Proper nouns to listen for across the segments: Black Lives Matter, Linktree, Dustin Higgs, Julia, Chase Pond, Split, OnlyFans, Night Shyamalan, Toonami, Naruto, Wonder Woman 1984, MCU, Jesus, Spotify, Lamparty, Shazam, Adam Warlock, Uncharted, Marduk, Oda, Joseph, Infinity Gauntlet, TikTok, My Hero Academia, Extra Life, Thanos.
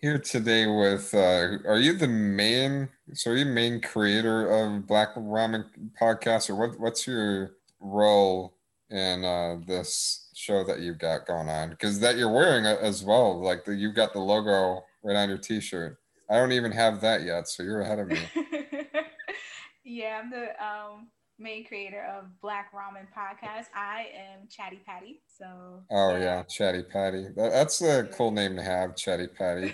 here today with, are you the main, so are you main creator of Black Ramen Podcast, or what's your role in this show that you've got going on? Because that you're wearing as well, like you've got the logo right on your t-shirt. I don't even have that yet, so you're ahead of me. Yeah, I'm the main creator of Black Ramen Podcast. I am Chatty Patty. So. Oh yeah, Chatty Patty. That's a cool name to have, Chatty Patty.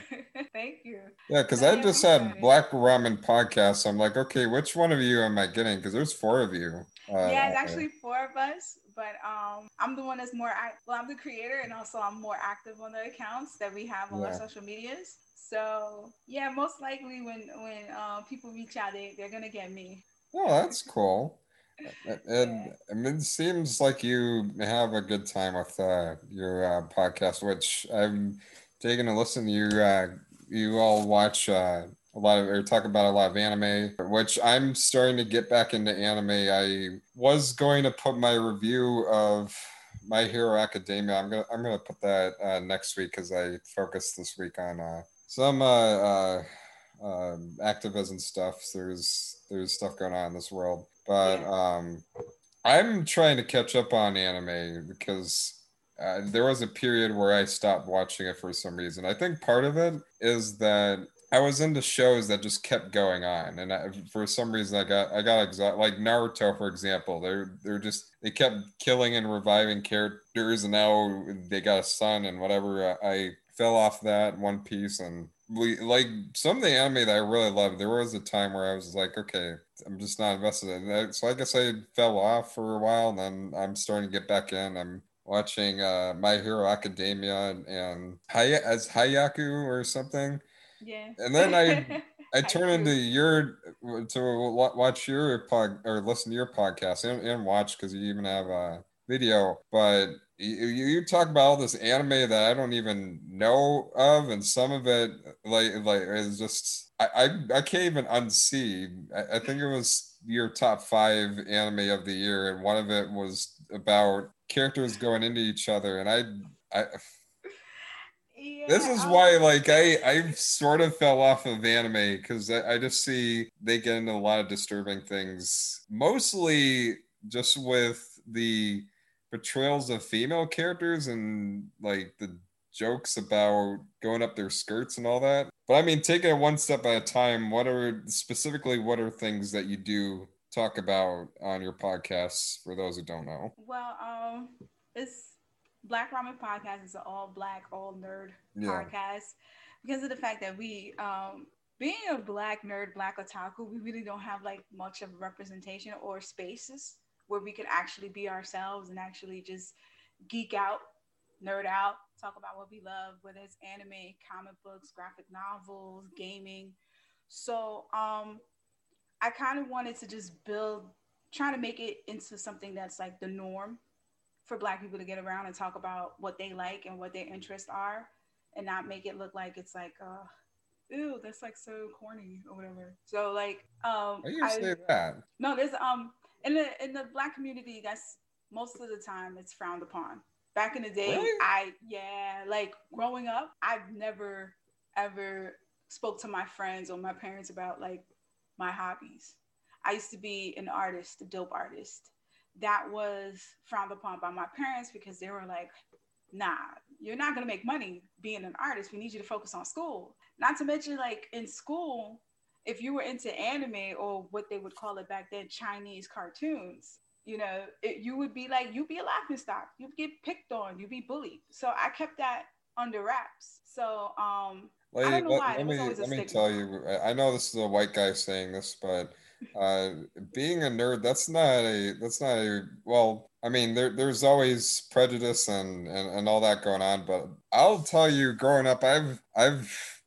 Thank you. Yeah, because I just had funny. Black Ramen Podcast. So I'm like, okay, which one of you am I getting? Because there's four of you. Yeah, it's actually four of us, but I'm the one that's more. I'm the creator, and also I'm more active on the accounts that we have on our social medias. So yeah, most likely when people reach out, they're gonna get me. Oh, that's cool. And I mean, it seems like you have a good time with your podcast, which I'm taking a listen. You all watch a lot of, or talk about a lot of anime, which I'm starting to get back into anime. I was going to put my review of My Hero Academia. I'm gonna put that next week because I focused this week on some activism stuff. There's stuff going on in this world, but I'm trying to catch up on anime because there was a period where I stopped watching it for some reason. I think part of it is that I was into shows that just kept going on, and for some reason I got exhausted. Like Naruto, for example, they kept killing and reviving characters, and now they got a son and whatever. I fell off that. One Piece, and like some of the anime that I really loved, there was a time where I was like, okay, I'm just not invested in that. So I guess I fell off for a while, and then I'm starting to get back in. I'm watching My Hero Academia and Hayaku or something. Yeah. And then I turn into watch your pod, or listen to your podcast and watch, because you even have a video, but you talk about all this anime that I don't even know of, and some of it like is just I can't even unsee. I think it was your top 5 anime of the year, and one of it was about characters going into each other, and I yeah, this is why, like, I sort of fell off of anime, because I just see they get into a lot of disturbing things, mostly just with the portrayals of female characters and, like, the jokes about going up their skirts and all that. But, I mean, taking it one step at a time, what are things that you do talk about on your podcasts for those who don't know? Well, it's... Black Ramen Podcast is an all-black, all-nerd podcast, because of the fact that we, being a black nerd, black otaku, we really don't have like much of representation or spaces where we could actually be ourselves and actually just geek out, nerd out, talk about what we love, whether it's anime, comic books, graphic novels, gaming. So I kind of wanted to just trying to make it into something that's like the norm for black people to get around and talk about what they like and what their interests are, and not make it look like it's like, ew, that's like so corny or whatever. So like, I say that. No, there's in the black community, that's most of the time it's frowned upon. Back in the day, really? Like growing up, I've never ever spoke to my friends or my parents about like my hobbies. I used to be an artist, a dope artist. That was frowned upon by my parents because they were like, nah, you're not going to make money being an artist. We need you to focus on school. Not to mention, like, in school, if you were into anime, or what they would call it back then, Chinese cartoons, you know, you'd be a laughingstock. You'd get picked on. You'd be bullied. So I kept that under wraps. So I don't know why. Let me tell you, I know this is a white guy saying this, but... being a nerd, that's not a well, I mean, there's always prejudice and all that going on, but I'll tell you, growing up, I've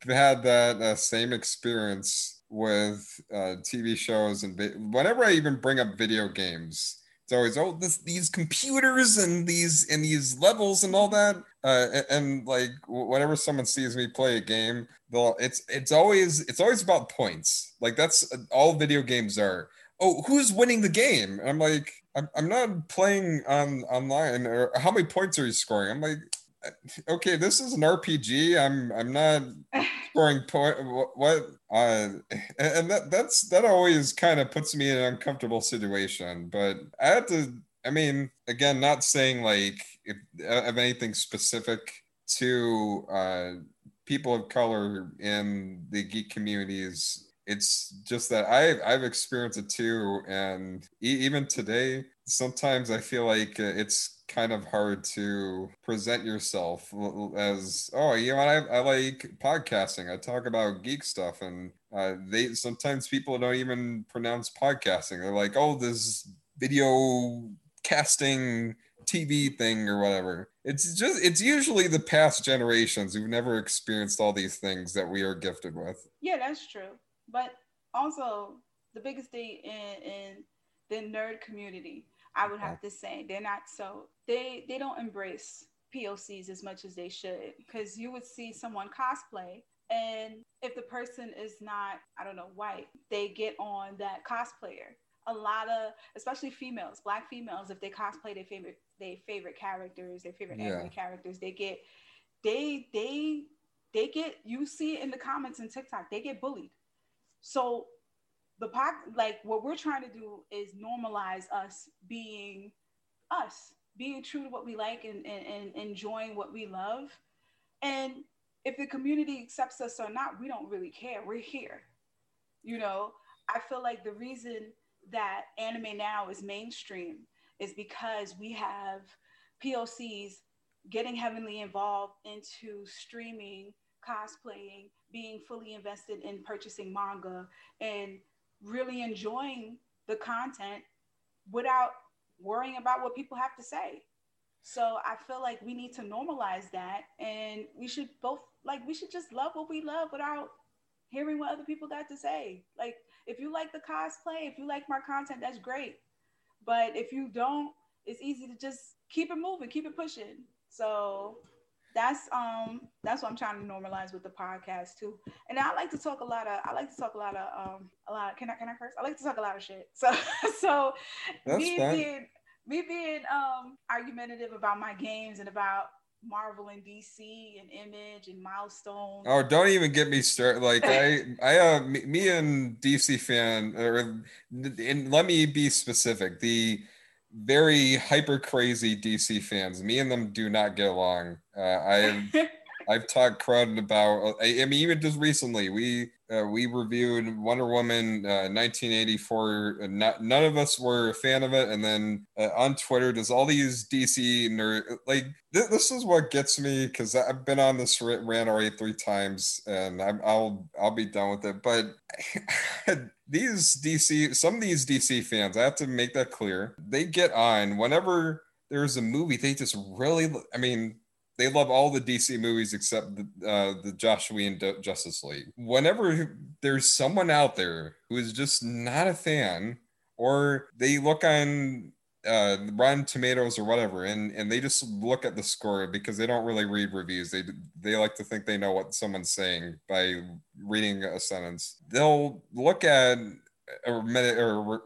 had that same experience with TV shows, and whenever I even bring up video games, it's always, oh, these computers and these levels and all that. And like, whenever someone sees me play a game, it's always about points. Like, that's all video games are. Oh, who's winning the game? And I'm like, I'm not playing online, or how many points are you scoring? I'm like, okay, this is an RPG. I'm not scoring point. What? And that always kind of puts me in an uncomfortable situation. But I had to. I mean, again, not saying like of anything specific to people of color in the geek communities. It's just that I've experienced it too, and even today, sometimes I feel like it's kind of hard to present yourself as, oh, you know, I like podcasting. I talk about geek stuff, and they sometimes people don't even pronounce podcasting. They're like, oh, this video casting TV thing or whatever. It's usually the past generations who've never experienced all these things that we are gifted with. Yeah, that's true. But also, the biggest thing in the nerd community, I would have to say, they're not so, they don't embrace POCs as much as they should. Because you would see someone cosplay, and if the person is not, I don't know, white, they get on that cosplayer. A lot of, especially females, Black females, if they cosplay their favorite characters, their favorite anime characters, they get, you see it in the comments and TikTok, they get bullied. So what we're trying to do is normalize us, being true to what we like and enjoying what we love. And if the community accepts us or not, we don't really care. We're here. You know, I feel like the reason that anime now is mainstream is because we have POCs getting heavily involved into streaming, cosplaying, being fully invested in purchasing manga and really enjoying the content without worrying about what people have to say. So I feel like we need to normalize that, and we should both, like, we should just love what we love without hearing what other people got to say. Like, if you like the cosplay, if you like my content, that's great. But if you don't, it's easy to just keep it moving, keep it pushing. So that's what I'm trying to normalize with the podcast too. And I like to talk a lot of can I curse? I like to talk a lot of shit. So me being argumentative about my games and about Marvel and DC and Image and Milestone. Oh, don't even get me started. Like me and DC fan, or, and let me be specific, the very hyper crazy DC fans, me and them do not get along. I've talked crowded about, I mean, even just recently, we reviewed Wonder Woman 1984. None of us were a fan of it. And then on Twitter, there's all these DC nerd, like, this is what gets me, because I've been on this rant already 3 times, and I'll be done with it. But some of these DC fans, I have to make that clear, they get on whenever there's a movie, they just really, I mean, they love all the DC movies except the Joss Whedon Justice League. Whenever there's someone out there who is just not a fan, or they look on Rotten Tomatoes or whatever, and they just look at the score, because they don't really read reviews. They like to think they know what someone's saying by reading a sentence. They'll look at a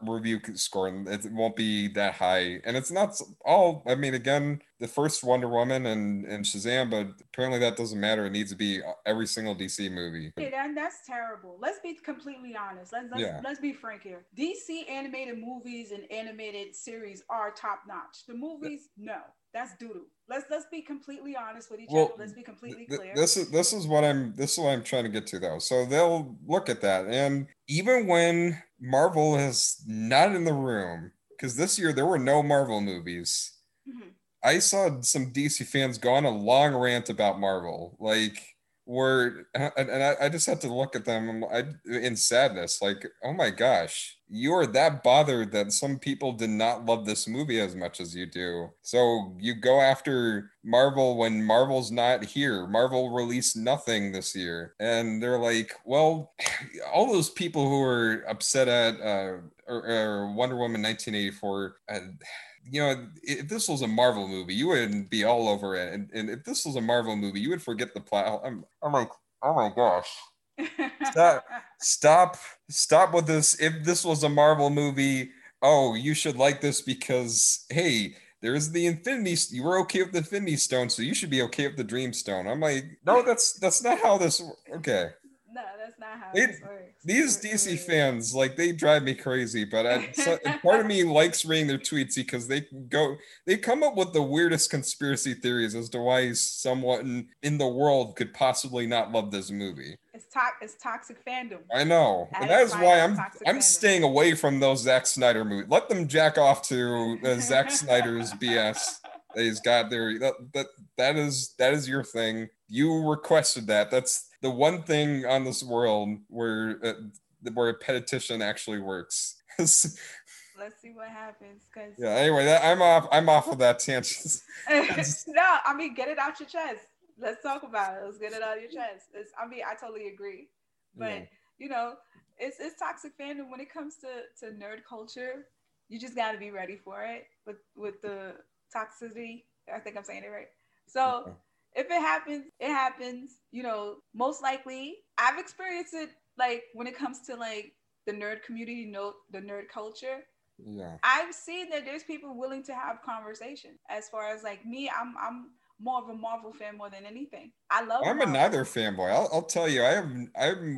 review score, and it won't be that high. And it's not all, I mean, again, the first Wonder Woman and Shazam, but apparently that doesn't matter. It needs to be every single DC movie. Yeah, that's terrible. Let's be completely honest. Let's be frank here. DC animated movies and animated series are top notch. The movies, no, that's doodoo. Let's be completely honest with each other. Let's be completely clear. This is what I'm trying to get to, though. So they'll look at that, and even when Marvel is not in the room, because this year there were no Marvel movies. Mm-hmm. I saw some DC fans go on a long rant about Marvel, and I just had to look at them in sadness, like, oh my gosh, you are that bothered that some people did not love this movie as much as you do. So you go after Marvel when Marvel's not here. Marvel released nothing this year. And they're like, well, all those people who are upset at or Wonder Woman 1984, you know, if this was a Marvel movie, you wouldn't be all over it. And if this was a Marvel movie, you would forget the plot. I'm like, oh my gosh. Stop with this. If this was a Marvel movie, oh, you should like this because, hey, there's the Infinity. You were okay with the Infinity Stone, so you should be okay with the Dream Stone. I'm like, no, that's not how this. Okay. No, that's not how it works. These DC fans, like, they drive me crazy, but part of me likes reading their tweets because they come up with the weirdest conspiracy theories as to why someone in the world could possibly not love this movie. It's toxic fandom. I know. And that is why I'm staying away from those Zack Snyder movies. Let them jack off to Zack Snyder's BS. He's got there. That is your thing. You requested that. That's the one thing on this world where a petition actually works. Let's see what happens. Cause yeah. Anyway, I'm off of that tangent. No, I mean, get it out your chest. Let's talk about it. Let's get it out of your chest. I totally agree. But You know, it's toxic fandom when it comes to nerd culture. You just got to be ready for it. With the toxicity, I think I'm saying it right. So. Okay. If it happens, it happens, you know, most likely. I've experienced it, like, when it comes to, like, the nerd community, the nerd culture. Yeah. I've seen that there's people willing to have conversation. As far as, like, me, I'm more of a Marvel fan more than anything. I'm another fanboy. I'll tell you, I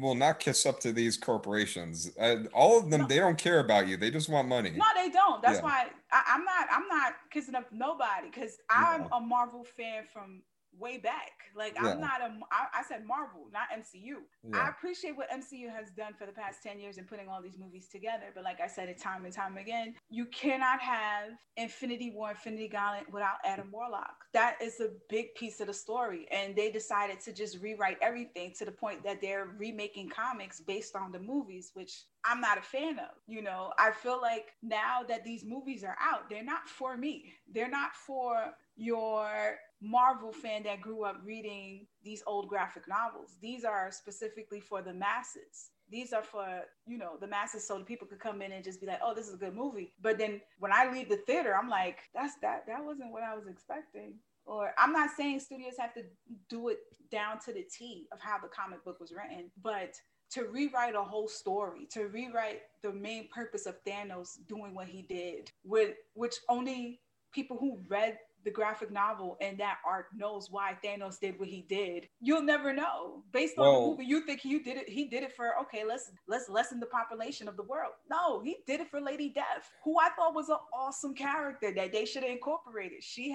will not kiss up to these corporations. All of them, no. They don't care about you. They just want money. No, they don't. That's why I'm not kissing up to nobody, because I'm a Marvel fan from way back. Like, I'm not I said Marvel, not MCU. Yeah. I appreciate what MCU has done for the past 10 years in putting all these movies together. But like I said it time and time again, you cannot have Infinity War, Infinity Gauntlet without Adam Warlock. That is a big piece of the story. And they decided to just rewrite everything to the point that they're remaking comics based on the movies, which I'm not a fan of. You know, I feel like now that these movies are out, they're not for me. They're not for your Marvel fan that grew up reading these old graphic novels. These are specifically for the masses. These are for, you know, the masses, so the people could come in and just be like, oh, this is a good movie. But then when I leave the theater, I'm like, that wasn't what I was expecting. Or I'm not saying studios have to do it down to the T of how the comic book was written, but to rewrite a whole story, to rewrite the main purpose of Thanos doing what he did, which only people who read the graphic novel and that arc knows why Thanos did what he did. You'll never know. Based on the movie, you think he did it for, okay, let's lessen the population of the world. No, he did it for Lady Death, who I thought was an awesome character that they should have incorporated. She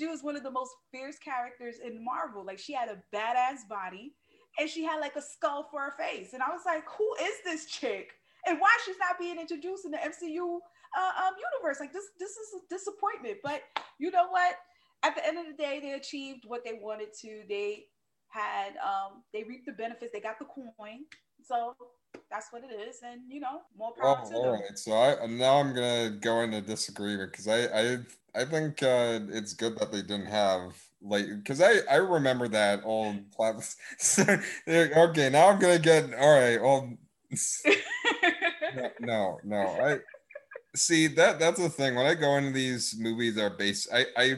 was one of the most fierce characters in Marvel. Like, she had a badass body and she had like a skull for her face. And I was like, who is this chick? And why she's not being introduced in the MCU universe? Like, this is a disappointment. But you know what? At the end of the day, they achieved what they wanted to. They had, they reaped the benefits. They got the coin. So that's what it is. And, you know, more power to them. All right. So now I'm going to go into disagreement because I think it's good that they didn't have, like, because I remember that old plot. Okay, now I'm going to get, all right, well, no. I see that's the thing. When I go into these movies that are based, I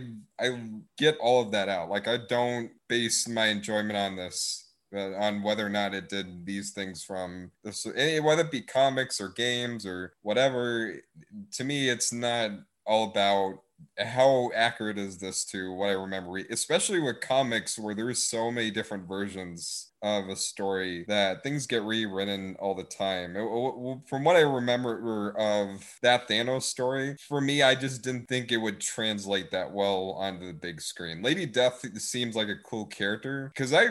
get all of that out. Like, I don't base my enjoyment on this, on whether or not it did these things from this, whether it be comics or games or whatever. To me, it's not all about how accurate is this to what I remember, especially with comics where there's so many different versions of a story that things get rewritten all the time. From what I remember of that Thanos story, for me, I just didn't think it would translate that well onto the big screen. Lady Death seems like a cool character because I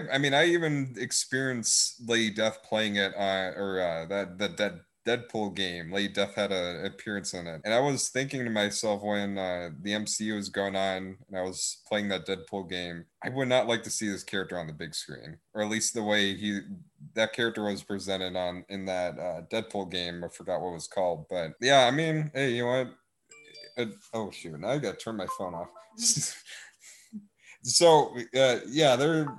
even experienced Lady Death playing it that Deadpool game. Lady Death had an appearance in it, and I was thinking to myself when the MCU was going on and I was playing that Deadpool game, I would not like to see this character on the big screen, or at least the way that character was presented on in that Deadpool game. I forgot what it was called, but yeah, I mean, hey, you know what? Oh shoot, now I gotta turn my phone off. So yeah, they're.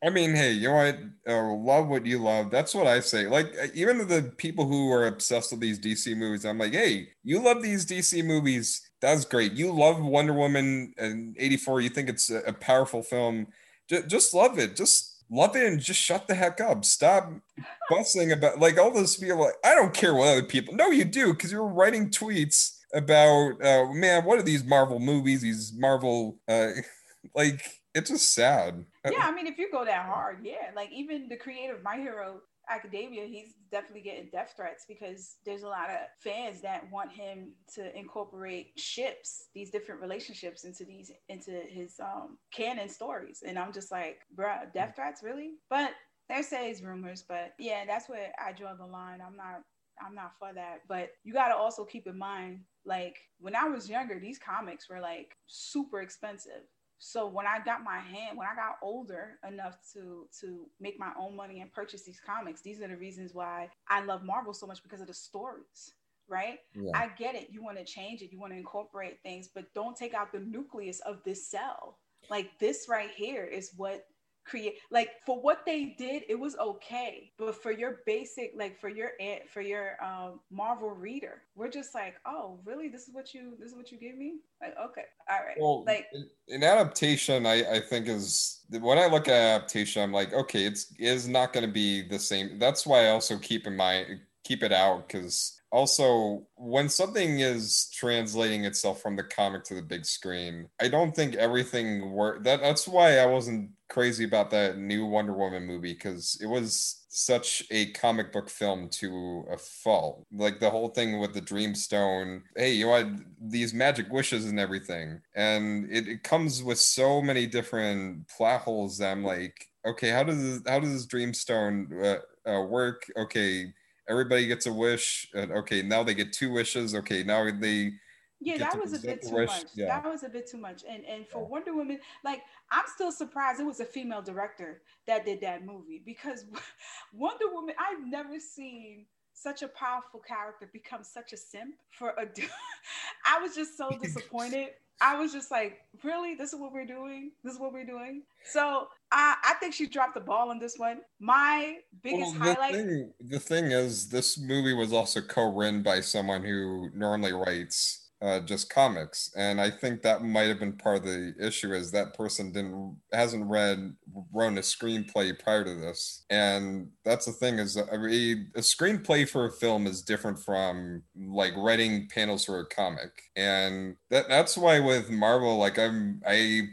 I mean, hey, you know what? Love what you love. That's what I say. Like, even the people who are obsessed with these DC movies, I'm like, hey, you love these DC movies. That's great. You love Wonder Woman 1984. You think it's a powerful film. Just love it. Just love it and just shut the heck up. Stop fussing about, like, all those people. Like, I don't care what other people. No, you do, because you're writing tweets about, man, what are these Marvel movies? These Marvel, like, it's just sad. Yeah, I mean, if you go that hard, yeah. Like, even the creator of My Hero Academia, he's definitely getting death threats because there's a lot of fans that want him to incorporate ships, these different relationships into his canon stories. And I'm just like, bruh, death threats, really? But there says rumors, but yeah, that's where I draw the line. I'm not for that. But you got to also keep in mind, like, when I was younger, these comics were like super expensive. So when I got older enough to make my own money and purchase these comics, these are the reasons why I love Marvel so much, because of the stories, right? Yeah. I get it. You want to change it. You want to incorporate things, but don't take out the nucleus of this cell. Like, this right here is what for what they did, it was okay. But for your basic, like, for your Marvel reader, we're just like, oh, really? This is what you give me? Like, okay, all right. Well, like, an adaptation, I think, is when I look at adaptation, I'm like, okay, it is not going to be the same. That's why I also keep it out, because also, when something is translating itself from the comic to the big screen, I don't think everything worked. That's why I wasn't crazy about that new Wonder Woman movie, because it was such a comic book film to a fault. Like, the whole thing with the Dream Stone, hey, you had these magic wishes and everything. And it comes with so many different plot holes that I'm like, okay, how does this Dream Stone work? Okay, everybody gets a wish. Okay, now they get two wishes. Okay, now they... Yeah, that was a bit too much. Yeah. That was a bit too much. And for Wonder Woman, like, I'm still surprised it was a female director that did that movie, because Wonder Woman, I've never seen such a powerful character become such a simp for a dude. I was just so disappointed. I was just like, really? This is what we're doing? This is what we're doing? So I think she dropped the ball on this one. My biggest highlight... The thing is, this movie was also co-written by someone who normally writes just comics. And I think that might have been part of the issue, is that person hasn't written a screenplay prior to this. And that's the thing, is a screenplay for a film is different from, like, writing panels for a comic. And that's why with Marvel, like, I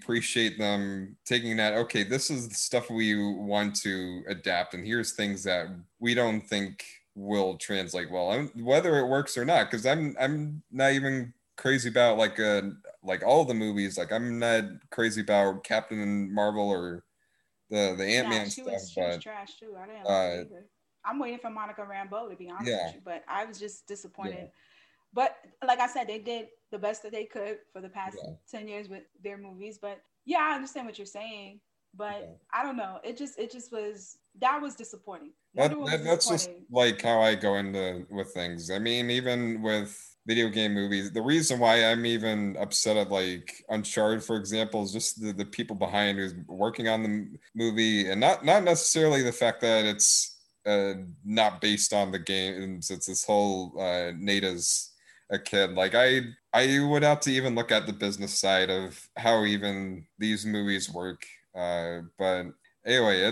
appreciate them taking that, okay, this is the stuff we want to adapt, and here's things that we don't think will translate well, whether it works or not. Because I'm not even crazy about like all the movies. Like, I'm not crazy about Captain Marvel or the Ant Man stuff. She was trash too. I didn't like it either. I'm waiting for Monica Rambeau, to be honest with you, but I was just disappointed. Yeah. But like I said, they did the best that they could for the past 10 years with their movies. But yeah, I understand what you're saying. But I don't know. It just was, that was disappointing. That's just like how I go into with things. I mean, even with video game movies, the reason why I'm even upset at, like, Uncharted, for example, is just the people behind who's working on the movie, and not necessarily the fact that it's not based on the game. It's this whole Nada's a kid. Like, I would have to even look at the business side of how even these movies work. But anyway, I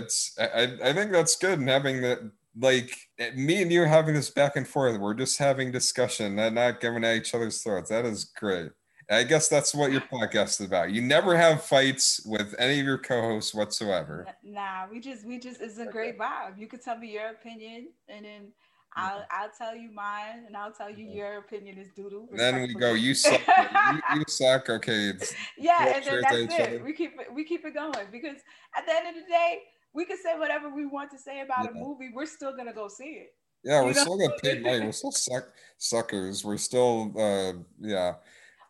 think that's good. And having that, like, me and you having this back and forth, we're just having discussion and not giving at each other's throats. That is great. And I guess that's what your podcast is about. You never have fights with any of your co-hosts whatsoever. Nah, we just, it's a great vibe. You can tell me your opinion, and then I'll tell you mine, and I'll tell you your opinion is doodle. Then we go, you suck. you suck. Okay. Yeah, and then that's it. Other. We keep it going, because at the end of the day, we can say whatever we want to say about a movie. We're still gonna go see it. Yeah, we're still gonna pay money. We're still suckers. We're still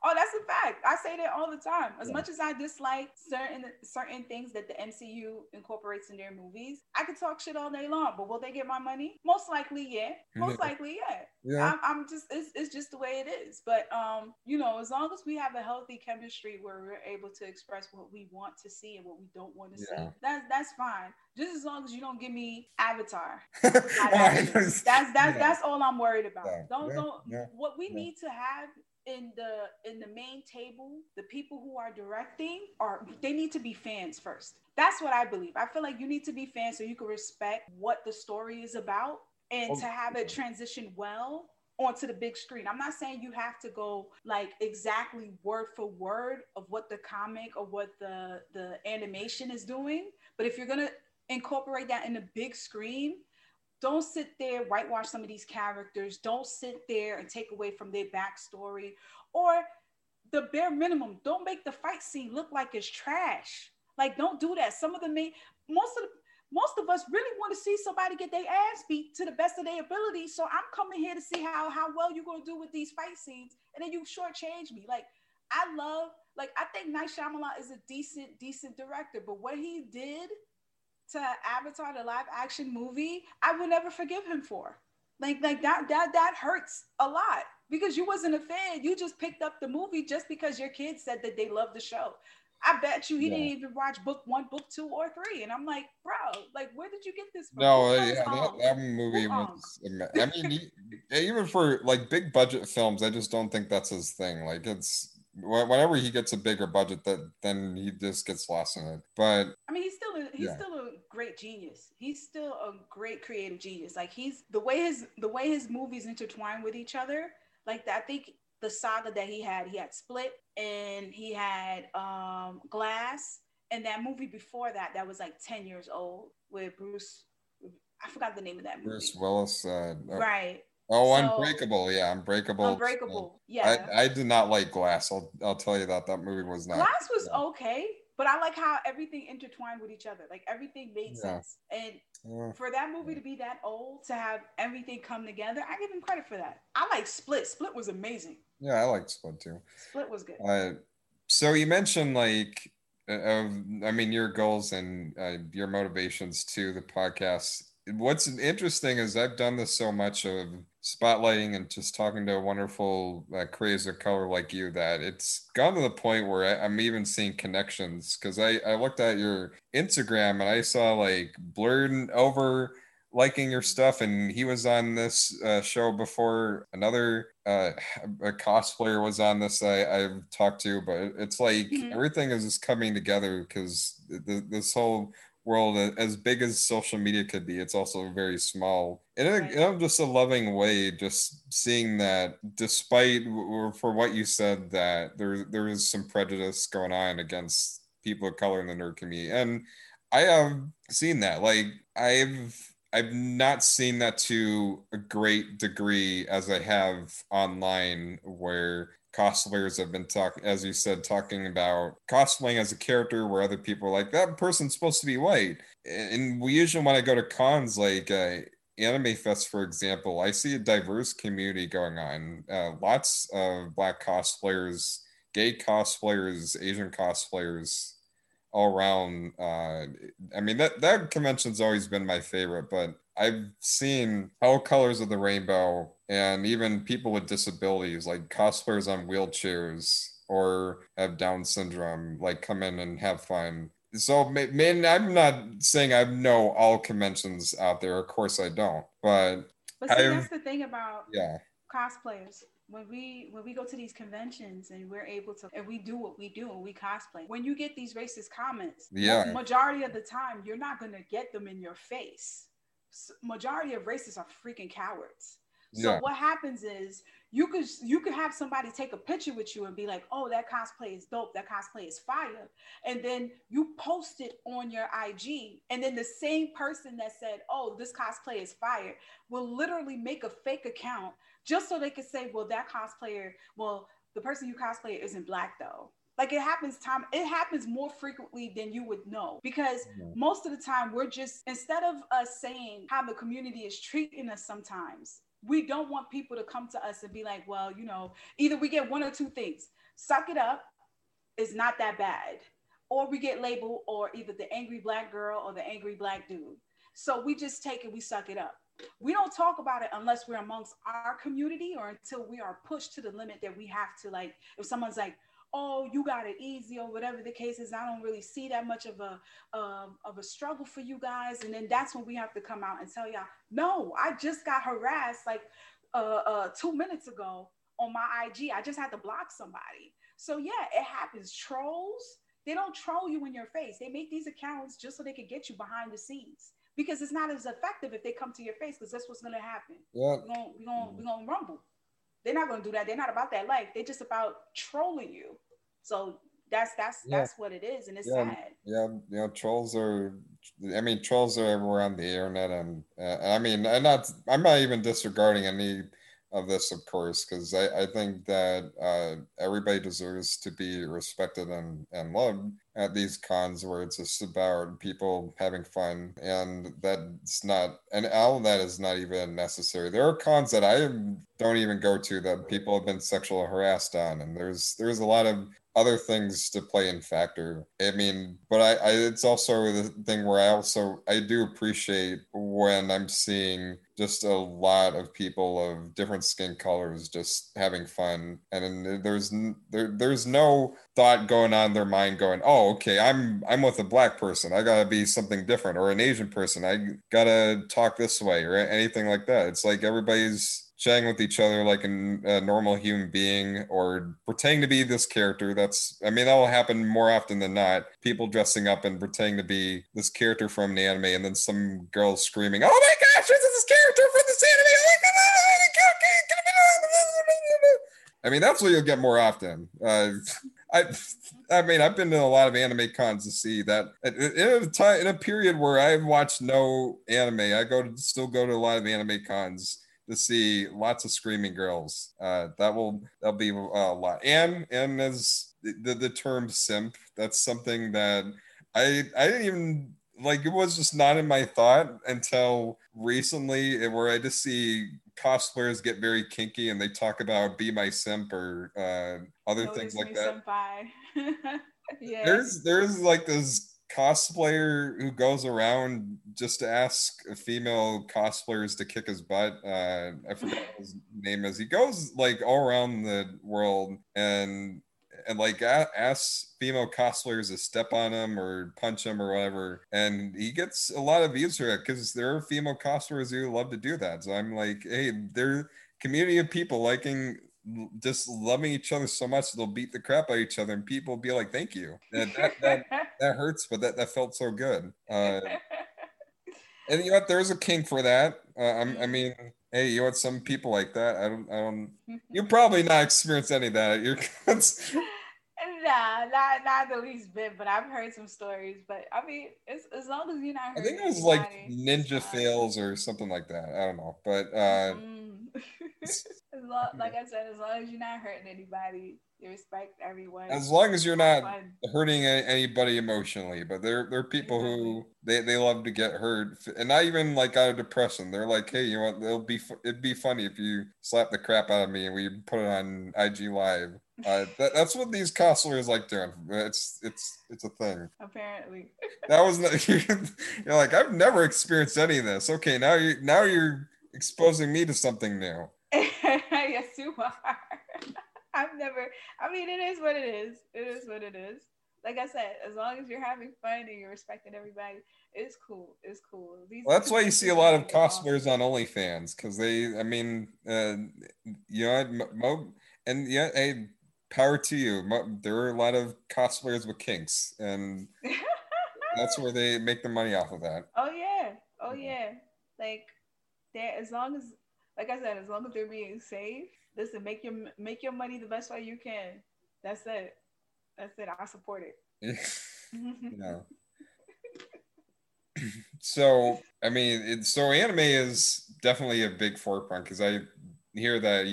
Oh, that's a fact. I say that all the time. As much as I dislike certain things that the MCU incorporates in their movies, I could talk shit all day long, but will they get my money? Most likely, yeah. Yeah. I'm just, it's just the way it is. But, you know, as long as we have a healthy chemistry where we're able to express what we want to see and what we don't want to see, that's fine. Just as long as you don't give me Avatar. That's all I'm worried about. Yeah. What we need to have in the main table, the people who are directing, they need to be fans first. That's what I believe. I feel like you need to be fans so you can respect what the story is about, and to have it transition well onto the big screen. I'm not saying you have to go like exactly word for word of what the comic or what the animation is doing, but if you're gonna incorporate that in the big screen, don't sit there, whitewash some of these characters. Don't sit there and take away from their backstory, or the bare minimum, don't make the fight scene look like it's trash. Like, don't do that. Some of the most of us really want to see somebody get their ass beat to the best of their ability. So I'm coming here to see how well you're going to do with these fight scenes. And then you shortchange me. Like, I think Night Shyamalan is a decent director, but what he did to Avatar, the live action movie, I will never forgive him for. Like that hurts a lot, because you wasn't a fan. You just picked up the movie just because your kids said that they loved the show. I bet you he didn't even watch book 1, book 2, or 3. And I'm like, bro, like, where did you get this from? No, that movie was, I mean, even for like big budget films, I just don't think that's his thing. Like, it's whenever he gets a bigger budget, that then he just gets lost in it. But I mean, he's still a great genius. He's still a great creative genius. Like, he's the way his movies intertwine with each other. Like, I think the saga that he had Split, and he had Glass, and that movie before that was like 10 years old with Bruce, I forgot the name of that movie. Bruce Willis. Right. Oh, so, Unbreakable. Yeah, Unbreakable. Yeah. I did not like Glass. I'll tell you that movie was not. Glass was okay, but I like how everything intertwined with each other. Like, everything made sense. And for that movie to be that old, to have everything come together, I give him credit for that. I like Split. Split was amazing. Yeah, I liked Split too. Split was good. So you mentioned like, I mean, your goals and your motivations to the podcast. What's interesting is I've done this so much of spotlighting and just talking to a wonderful creators of color like you, that it's gotten to the point where I'm even seeing connections, because I looked at your Instagram and I saw like Blurred Over liking your stuff, and he was on this show before. Another a cosplayer was on this I've talked to, but it's like everything is just coming together, because this whole world, as big as social media could be, it's also very small. And in just a loving way, just seeing that despite for what you said, that there is some prejudice going on against people of color in the nerd community, and I have seen that. Like, I've not seen that to a great degree as I have online, where cosplayers have been talking about cosplaying as a character, where other people are like, that person's supposed to be white. And we usually, when I go to cons, like Anime Fest, for example, I see a diverse community going on. Lots of Black cosplayers, gay cosplayers, Asian cosplayers, all around. I mean, that convention's always been my favorite, but I've seen all colors of the rainbow, and even people with disabilities, like cosplayers on wheelchairs or have Down syndrome, like come in and have fun. So, man, I'm not saying I know all conventions out there. Of course I don't, but see, that's the thing about cosplayers. When we go to these conventions and we're able to, and we do what we do and we cosplay, when you get these racist comments, the majority of the time, you're not going to get them in your face. Majority of racists are freaking cowards. So what happens is you could have somebody take a picture with you and be like, oh, that cosplay is dope. That cosplay is fire. And then you post it on your IG. And then the same person that said, oh, this cosplay is fire, will literally make a fake account just so they could say, well, the person you cosplay isn't Black though. Like, it happens more frequently than you would know, because most of the time we're just, instead of us saying how the community is treating us sometimes, we don't want people to come to us and be like, well, you know, either we get one or two things, suck it up, it's not that bad. Or we get labeled, or either the angry Black girl or the angry Black dude. So we just take it, we suck it up. We don't talk about it unless we're amongst our community, or until we are pushed to the limit that we have to, like, if someone's like, oh, you got it easy, or whatever the case is, I don't really see that much of a struggle for you guys. And then that's when we have to come out and tell y'all, no, I just got harassed like 2 minutes ago on my IG. I just had to block somebody. So it happens. Trolls, they don't troll you in your face. They make these accounts just so they can get you behind the scenes. because it's not as effective if they come to your face, because that's what's going to happen. Yeah. We're going to rumble. They're not going to do that. They're not about that life. They're just about trolling you. So that's what it is, and it's sad. Yeah, trolls are. I mean, trolls are everywhere on the internet, and I'm not even disregarding any of this, of course, because I think that everybody deserves to be respected and loved at these cons where it's just about people having fun, and that's not, and all of that is not even necessary. There are cons that I don't even go to that people have been sexually harassed on, and there's a lot of other things to play in factor. I mean, but I it's also the thing where I do appreciate when I'm seeing just a lot of people of different skin colors just having fun, and then there's no thought going on in their mind going, oh, okay, I'm with a black person, I gotta be something different, or an Asian person, I gotta talk this way, or anything like that. It's like everybody's chatting with each other like a normal human being, or pretending to be this character. That will happen more often than not. People dressing up and pretending to be this character from an anime, and then some girl screaming, "Oh my gosh, this is this character from this anime!" Oh my God! I mean, that's what you'll get more often. I've been to a lot of anime cons to see that. In a period where I've watched no anime, I still go to a lot of anime cons to see lots of screaming girls. That'll be a lot. And as the term simp, that's something that I didn't even like. It was just not in my thought until recently, where I just see cosplayers get very kinky and they talk about "be my simp" or other things like that. Yes. There's like this cosplayer who goes around just to ask female cosplayers to kick his butt. I forgot what his name is. He goes like all around the world and like asks female cosplayers to step on him or punch him or whatever, and he gets a lot of views for it because there are female cosplayers who love to do that. So I'm like, hey, there's community of people liking, just loving each other so much they'll beat the crap out of each other, and people will be like, thank you, that hurts, but that felt so good. And you know what, there's a king for that. Hey, you know what, some people like that, I don't you probably not experienced any of that at your cons. Nah, not the least bit, but I've heard some stories. But I mean, it's, as long as you're not hurting, I think it was like ninja fails or something like that. I don't know, but like I said, as long as you're not hurting anybody, you respect everyone. As long as you're not hurting anybody emotionally, but there are people who they love to get hurt, and not even like out of depression. They're like, hey, you know what? It'd be funny if you slap the crap out of me and we put it on IG Live. That's what these cosplayers like doing. It's a thing. Apparently, that was not, you're like, I've never experienced any of this. Okay, now you're exposing me to something new. Yes, you are. It is what it is. It is what it is. Like I said, as long as you're having fun and you're respecting everybody, it's cool. It's cool. That's why you see a lot of cosplayers on OnlyFans, because hey, power to you. There are a lot of cosplayers with kinks, and that's where they make the money off of that. Oh yeah. Like, as long as they're being safe, listen, make your money the best way you can. That's it. I support it. Yeah. So anime is definitely a big forefront, because I hear that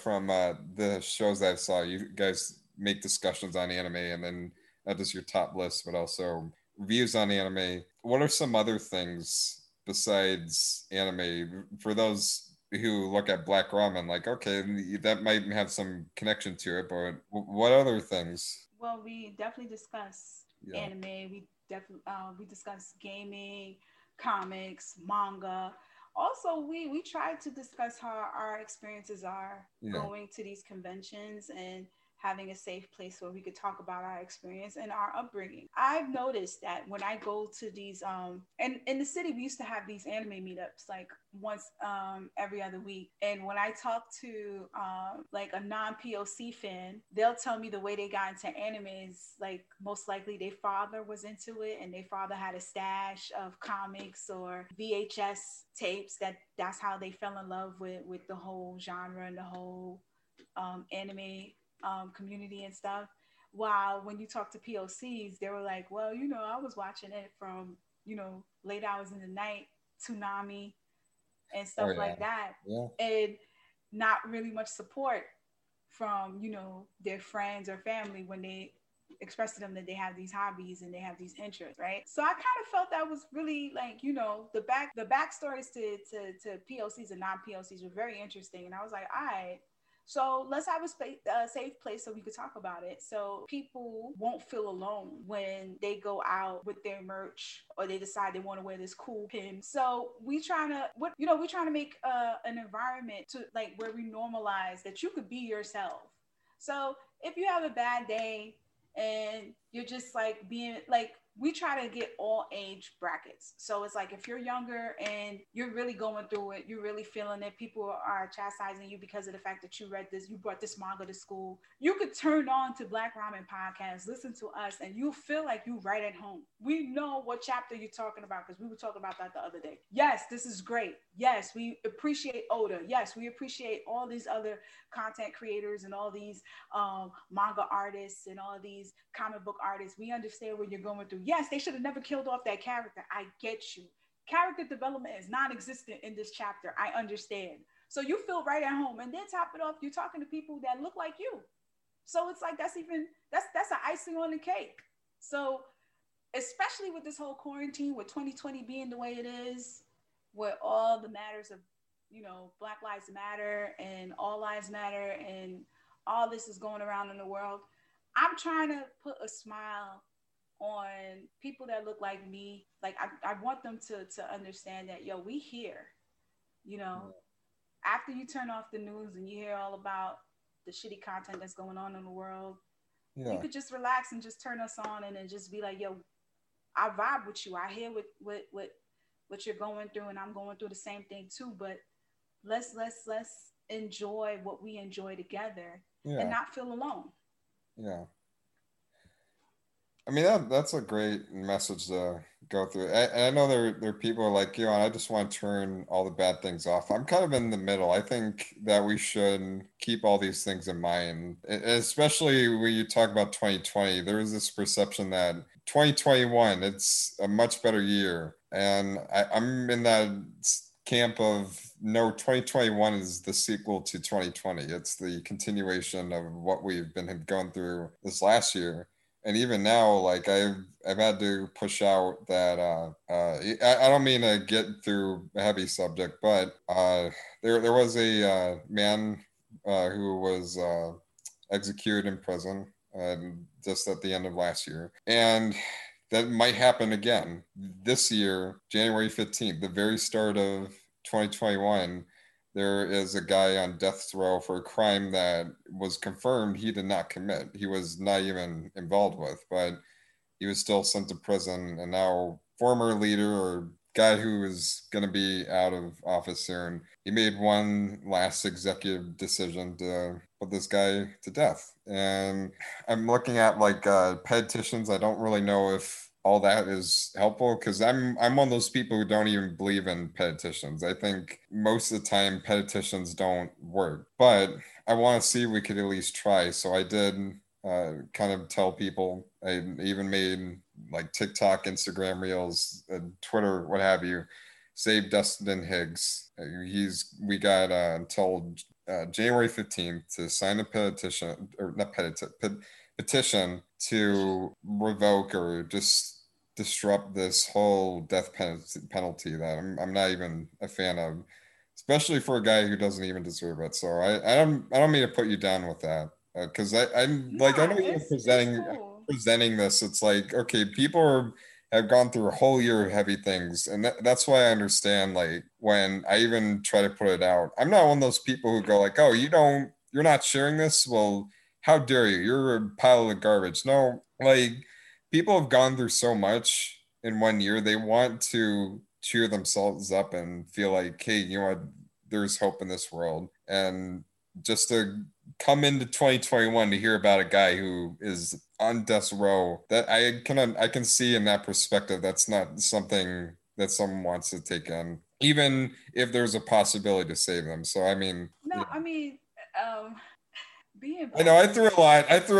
from the shows that I saw, you guys make discussions on anime, and then not just your top list, but also reviews on anime. What are some other things besides anime for those who look at Black Ramen? Like, okay, that might have some connection to it, but what other things? Well, we definitely discuss anime. We definitely discuss gaming, comics, manga. Also, we try to discuss how our experiences are going to these conventions and having a safe place where we could talk about our experience and our upbringing. I've noticed that when I go to these, and in the city, we used to have these anime meetups like once every other week. And when I talk to like a non-POC fan, they'll tell me the way they got into anime is like most likely their father was into it and their father had a stash of comics or VHS tapes that's how they fell in love with the whole genre and the whole anime community and stuff. While when you talk to POCs, they were like, well, you know, I was watching it from, you know, late hours in the night, Toonami and stuff like that. Yeah. And not really much support from, you know, their friends or family when they express to them that they have these hobbies and they have these interests, right? So I kind of felt that was really like, you know, the backstories to POCs and non-POCs were very interesting. And I was like, all right, so let's have a safe place so we could talk about it. So people won't feel alone when they go out with their merch or they decide they want to wear this cool pin. So we're trying to make an environment to like where we normalize that you could be yourself. So if you have a bad day and you're just like being like, we try to get all age brackets. So it's like, if you're younger and you're really going through it, you're really feeling it, people are chastising you because of the fact that you read this, you brought this manga to school, you could turn on to Black Ramen Podcast, listen to us, and you'll feel like you're right at home. We know what chapter you're talking about because we were talking about that the other day. Yes, this is great. Yes, we appreciate Oda. Yes, we appreciate all these other content creators and all these manga artists and all these comic book artists. We understand what you're going through. Yes, they should have never killed off that character. I get you. Character development is non-existent in this chapter. I understand. So you feel right at home. And then top it off, you're talking to people that look like you. So it's like, that's an icing on the cake. So especially with this whole quarantine, with 2020 being the way it is, with all the matters of, you know, Black Lives Matter and All Lives Matter and all this is going around in the world, I'm trying to put a smile on people that look like me. Like I want them to understand that, yo, we here, you know. After you turn off the news and you hear all about the shitty content that's going on in the world, you could just relax and just turn us on and then just be like, yo, I vibe with you. I hear what you're going through and I'm going through the same thing too, but let's enjoy what we enjoy together and not feel alone. Yeah, I mean, that's a great message to go through. I know there are people like, you know, I just want to turn all the bad things off. I'm kind of in the middle. I think that we should keep all these things in mind, especially when you talk about 2020. There is this perception that 2021, it's a much better year. And I'm in that camp of, no, 2021 is the sequel to 2020. It's the continuation of what we've been going through this last year. And even now, like I've had to push out that I don't mean to get through a heavy subject, but there was a man who was executed in prison just at the end of last year, and that might happen again this year, January 15th, the very start of 2021. There is a guy on death row for a crime that was confirmed he did not commit. He was not even involved with, but he was still sent to prison. And now former leader or guy who is going to be out of office soon, he made one last executive decision to put this guy to death. And I'm looking at like petitions. I don't really know if all that is helpful, because I'm one of those people who don't even believe in petitions. I think most of the time petitions don't work, but I want to see if we could at least try. So I did kind of tell people. I even made like TikTok, Instagram Reels, Twitter, what have you. Save Dustin Higgs. We got until January 15th to sign a petition, or not petition to revoke or just disrupt this whole death penalty that I'm not even a fan of, especially for a guy who doesn't even deserve it. So I don't mean to put you down with that, because I know you're presenting this. It's like, okay, people have gone through a whole year of heavy things, and that's why I understand. Like when I even try to put it out, I'm not one of those people who go like, oh, you're not sharing this. Well, how dare you? You're a pile of garbage. No, like, people have gone through so much in one year. They want to cheer themselves up and feel like, hey, you know what? There's hope in this world. And just to come into 2021 to hear about a guy who is on death row, that I can see in that perspective, that's not something that someone wants to take in, even if there's a possibility to save them. So I mean, no, yeah. I mean, being black, I know I threw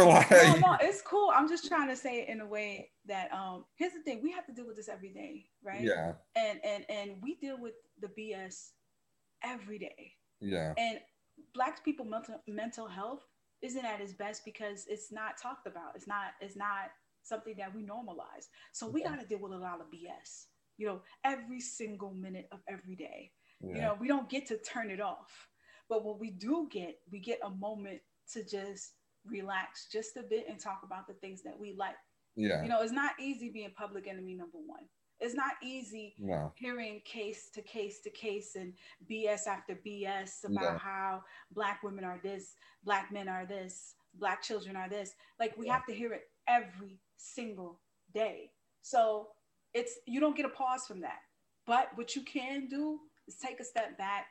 a lot. No, it's cool. I'm just trying to say it in a way that here's the thing, we have to deal with this every day, right? Yeah. And we deal with the BS every day. Yeah. And Black people mental health isn't at its best because it's not talked about. It's not something that we normalize. So we got to deal with a lot of BS, you know, every single minute of every day. Yeah. You know, we don't get to turn it off. But what we do get, we get a moment to just relax just a bit and talk about the things that we like. Yeah. You know, it's not easy being public enemy number one. It's not easy hearing case to case to case and BS after BS about how Black women are this, Black men are this, Black children are this. Like, we have to hear it every single day. So it's, you don't get a pause from that. But what you can do is take a step back,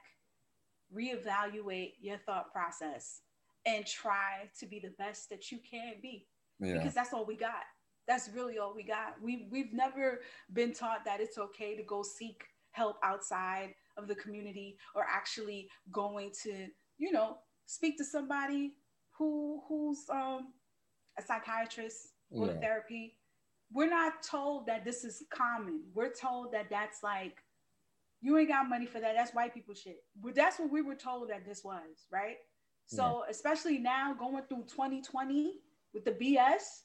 reevaluate your thought process, and try to be the best that you can be. Yeah. Because that's all we got. That's really all we got. We've never been taught that it's okay to go seek help outside of the community, or actually going to, you know, speak to somebody who's a psychiatrist or a therapy. We're not told that this is common. We're told that that's like, you ain't got money for that. That's white people shit. But that's what we were told that this was, right? So especially now going through 2020 with the BS,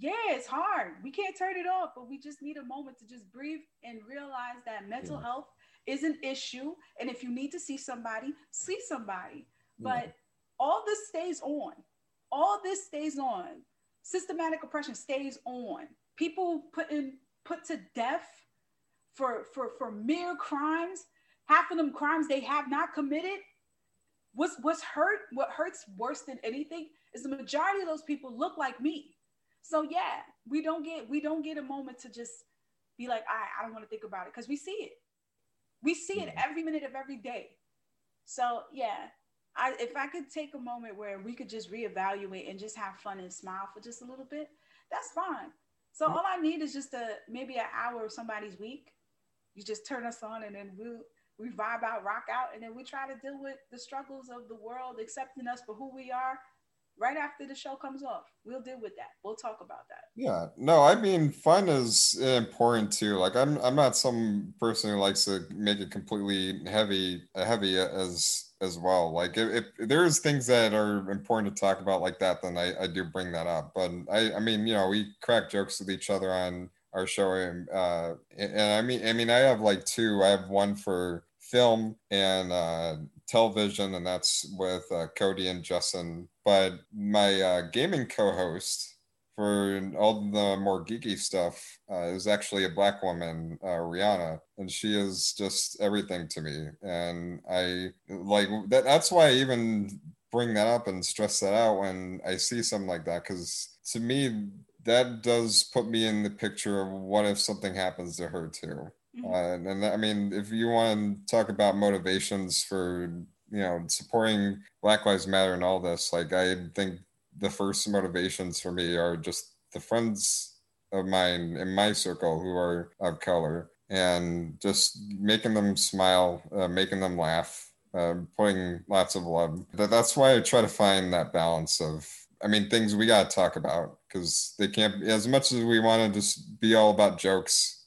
it's hard. We can't turn it off, but we just need a moment to just breathe and realize that mental health is an issue. And if you need to see somebody. But all this stays on. All this stays on. Systematic oppression stays on. People put to death for mere crimes. Half of them crimes they have not committed. What hurts worse than anything is the majority of those people look like me. So we don't get a moment to just be like, I don't want to think about it, because we see it. We see it every minute of every day. So if I could take a moment where we could just reevaluate and just have fun and smile for just a little bit, that's fine. So all I need is just maybe an hour of somebody's week. You just turn us on, and then we vibe out, rock out, and then we try to deal with the struggles of the world, accepting us for who we are. Right after the show comes off, we'll deal with that. We'll talk about that. Yeah, no, I mean, fun is important too. Like, I'm not some person who likes to make it completely heavy as well. Like, if there's things that are important to talk about like that, then I do bring that up. But I mean, you know, we crack jokes with each other on our show, and I mean, I have like two. I have one for film and television, and that's with Cody and Justin. But my gaming co-host for all the more geeky stuff is actually a Black woman, Rihanna, and she is just everything to me. And I like that. That's why I even bring that up and stress that out when I see something like that, because to me, that does put me in the picture of what if something happens to her too. And I mean, if you want to talk about motivations for, you know, supporting Black Lives Matter and all this, like, I think the first motivations for me are just the friends of mine in my circle who are of color, and just making them smile, making them laugh, putting lots of love. That's why I try to find that balance of, I mean, things we got to talk about, because they can't, as much as we want to just be all about jokes,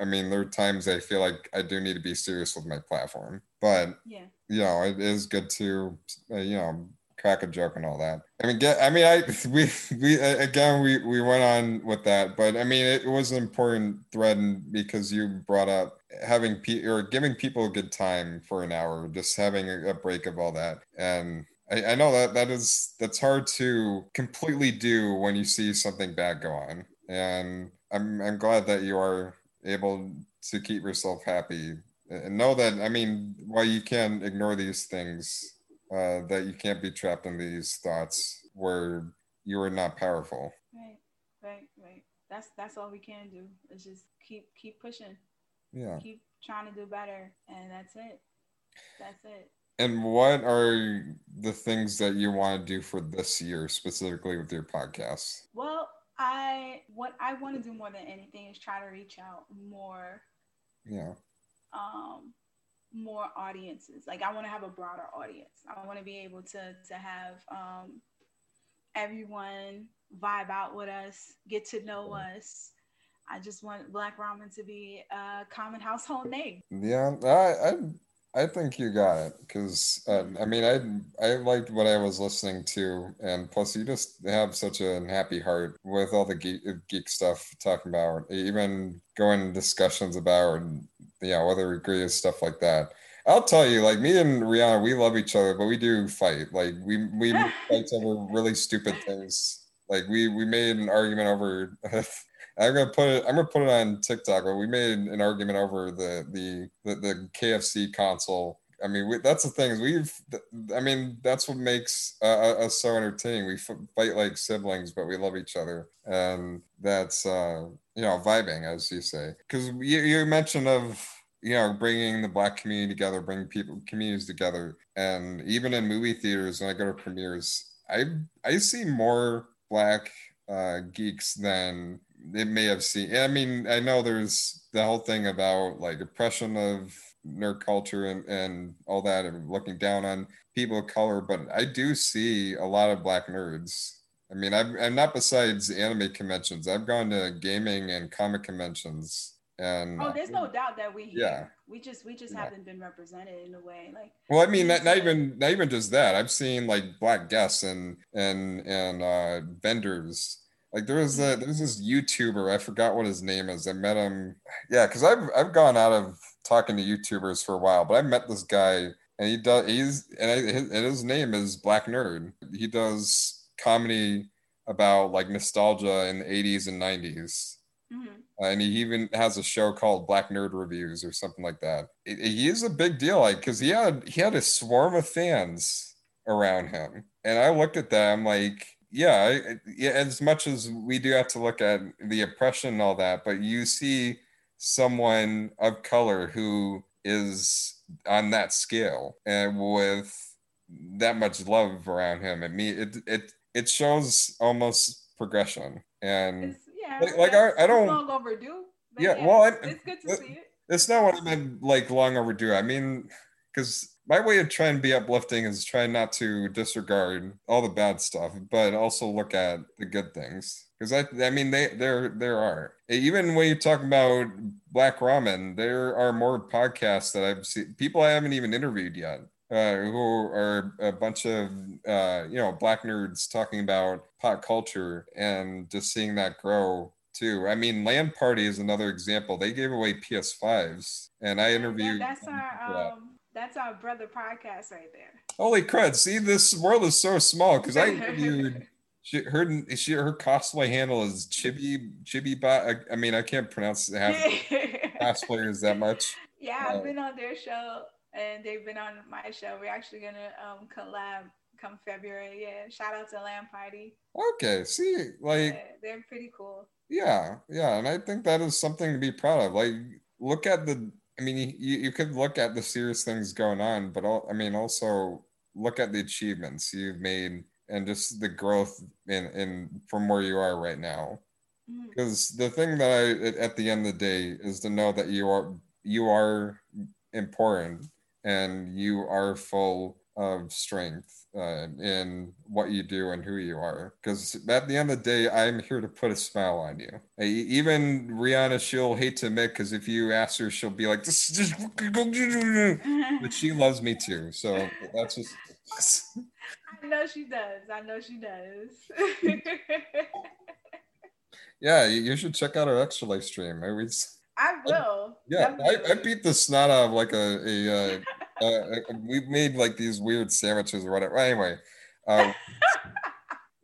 I mean, there are times I feel like I do need to be serious with my platform, but you know, it is good to you know, crack a joke and all that. I mean, we went on with that, but I mean, it was an important thread because you brought up having or giving people a good time for an hour, just having a break of all that, and I know that's hard to completely do when you see something bad go on, and I'm glad that you are able to keep yourself happy and know that, I mean, while you can ignore these things, that you can't be trapped in these thoughts where you are not powerful. Right. That's all we can do. Is just keep pushing. Yeah. Keep trying to do better, and that's it. That's it. And what are the things that you want to do for this year, specifically with your podcast? Well, what I want to do more than anything is try to reach out more. Yeah. More audiences. Like, I want to have a broader audience. I want to be able to have everyone vibe out with us, get to know us. I just want Black Ramen to be a common household name. Yeah, I think you got it, because I liked what I was listening to, and plus you just have such a happy heart with all the geek stuff, talking about, even going into discussions about, and whether we agree with stuff like that. I'll tell you, like, me and Rihanna, we love each other, but we do fight. Like, we fight over really stupid things. Like, we made an argument over. I'm gonna put it on TikTok, but we made an argument over the KFC console. I mean, that's the thing. That's what makes us so entertaining. We fight like siblings, but we love each other, and that's vibing, as you say. Because you mentioned of bringing the Black community together, bringing communities together, and even in movie theaters when I go to premieres, I see more Black geeks than it may have seen. I mean, I know there's the whole thing about like oppression of nerd culture and all that, and looking down on people of color, but I do see a lot of Black nerds. I mean, I'm not, besides anime conventions, I've gone to gaming and comic conventions. And there's no doubt that we hear. Yeah. We just haven't been represented in a way. Like, well, I mean, not even just that. I've seen like Black guests and vendors. Like, there's this YouTuber, I forgot what his name is. I met him, because I've gone out of talking to YouTubers for a while, but I met this guy, and his name is Black Nerd. He does comedy about like nostalgia in the 80s and 90s. Mm-hmm. And he even has a show called Black Nerd Reviews or something like that. He is a big deal, like, because he had a swarm of fans around him, and I looked at that. I'm like, yeah. As much as we do have to look at the oppression and all that, but you see someone of color who is on that scale and with that much love around him, and me, it shows almost progression and. It's long overdue. It's good to see it. It's not what I meant, like long overdue. I mean, because my way of trying to be uplifting is trying not to disregard all the bad stuff, but also look at the good things. Because there are, even when you talk about Black Ramen, there are more podcasts that I've seen, people I haven't even interviewed yet. Who are a bunch of Black nerds talking about pop culture, and just seeing that grow too. I mean, Lamparty is another example. They gave away PS5s, and I interviewed. Yeah, that's our brother podcast right there. Holy crud! See, this world is so small, because I interviewed. Her cosplay handle is Chibi Bot. I mean, I can't pronounce half cosplayers that much. Yeah, I've been on their show. And they've been on my show. We're actually going to collab come February. Yeah. Shout out to Lamparty. Okay. See, like... Yeah, they're pretty cool. Yeah. Yeah. And I think that is something to be proud of. Like, look at the... I mean, you could look at the serious things going on, but also look at the achievements you've made and just the growth in from where you are right now. Because the thing that at the end of the day, is to know that you are important, and you are full of strength in what you do and who you are. Because at the end of the day, I'm here to put a smile on you. Even Rihanna, she'll hate to admit, because if you ask her, she'll be like, "This is just," but she loves me too. So that's just. I know she does. Yeah, you should check out our Extra Life stream. I will. Yeah, I beat the snot out of like we made like these weird sandwiches or whatever. Anyway,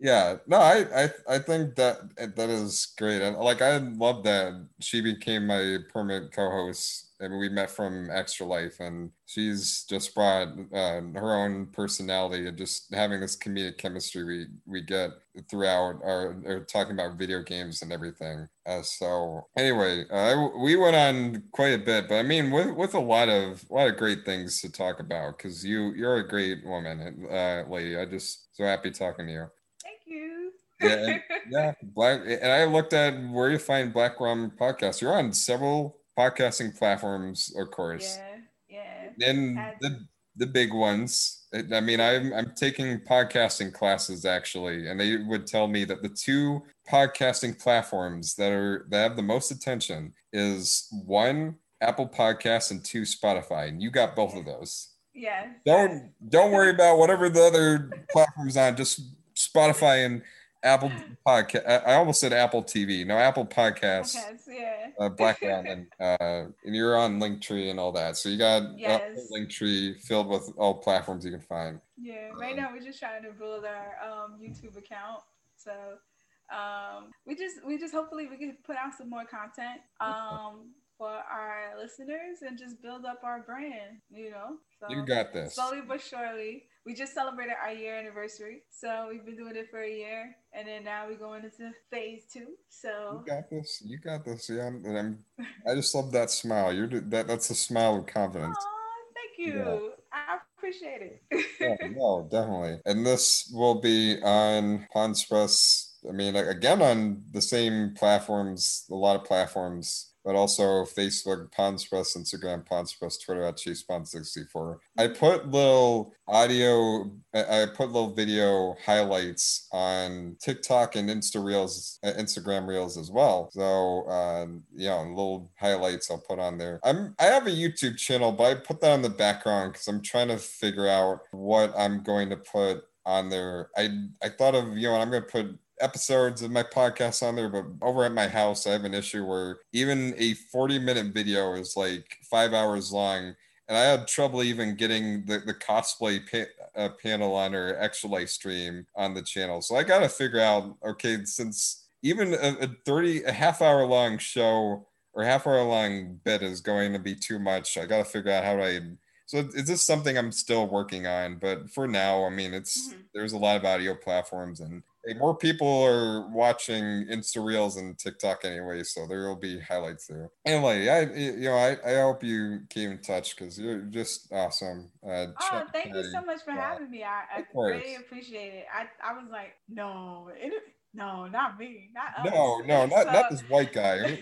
Yeah, no, I think that is great. And like, I love that she became my permanent co-host. I mean, we met from Extra Life, and she's just brought her own personality and just having this comedic chemistry we get throughout our talking about video games and everything. So anyway, we went on quite a bit, but I mean, with a lot of great things to talk about, because you're a great woman, lady. I just so happy talking to you. Yeah, Black. And I looked at where you find Black Ramen Podcast. You're on several podcasting platforms, of course. Yeah. And the big ones. I mean, I'm taking podcasting classes actually, and they would tell me that the two podcasting platforms that have the most attention is one Apple Podcast and two Spotify. And you got both of those. Yeah. Don't worry about whatever the other platform's on. Just Spotify and Apple Podcast. I almost said Apple TV. No, Apple Podcasts. Yeah. Black Ramen, and you're on Linktree and all that. So you got Linktree filled with all platforms you can find. Yeah. Right now we're just trying to build our YouTube account. So we just hopefully we can put out some more content for our listeners and just build up our brand. You know. So you got this. Slowly but surely. We just celebrated our year anniversary, so we've been doing it for a year, and then now we're going into phase 2. So you got this. Yeah, I just love that smile. That's a smile of confidence. Aww, thank you. Yeah. I appreciate it. Yeah, no, definitely. And this will be on Pondspress. I mean, again, on the same platforms, a lot of platforms. But also Facebook, Pondspress, Instagram, Pondspress, Twitter @CheesePond64. I put little video highlights on TikTok and Instagram Reels as well. So, little highlights I'll put on there. I have a YouTube channel, but I put that on the background because I'm trying to figure out what I'm going to put on there. I thought of, I'm going to put episodes of my podcast on there, but over at my house I have an issue where even a 40-minute video is like 5 hours long, and I had trouble even getting the cosplay panel on our Extra Life stream on the channel. So I gotta figure out, okay, since even a half hour long show or half hour long bit is going to be too much, I gotta figure out so is this something I'm still working on. But for now, I mean, there's a lot of audio platforms, and more people are watching Insta Reels and TikTok anyway, so there will be highlights there. Anyway, I hope you came in touch because you're just awesome. Thank you so much for having me. I really appreciate it. I was like, no, not me, not us. Not this white guy.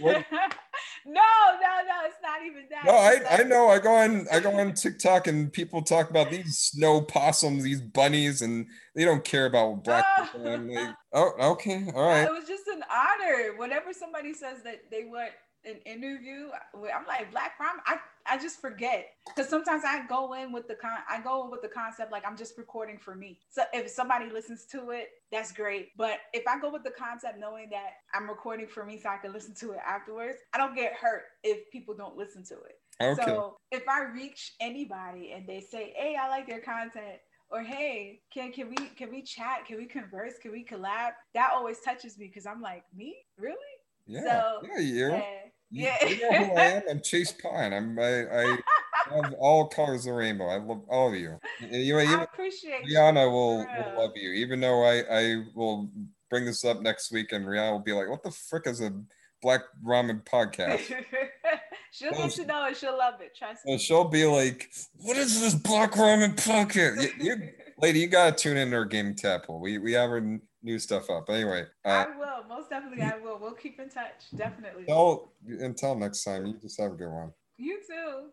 No, it's not even that. No, I know. I go on TikTok and people talk about these snow possums, these bunnies, and they don't care about black people. I'm like, oh, okay, all right. It was just an honor. Whenever somebody says that they want an interview, I'm like, Black Ramen. I just forget, because sometimes I go in with the concept like I'm just recording for me. So if somebody listens to it, that's great. But if I go with the concept knowing that I'm recording for me so I can listen to it afterwards, I don't get hurt if people don't listen to it. Okay. So if I reach anybody and they say, hey, I like your content, or hey, can we chat? Can we converse? Can we collab? That always touches me because I'm like, me? Really? Yeah. So, You know who I am. I'm Chase Pond. I love all colors of the rainbow. I love all of you. I appreciate you. Rihanna will love you, even though I will bring this up next week, and Rihanna will be like, "What the frick is a Black Ramen Podcast?" She'll get to know it. She'll love it. Trust me. She'll be like, "What is this Black Ramen Podcast?" Lady, you gotta tune in to our Game Tadpole. We have our new stuff up. Anyway, I will. Most definitely I will. We'll keep in touch. Definitely. Until next time, you just have a good one. You too.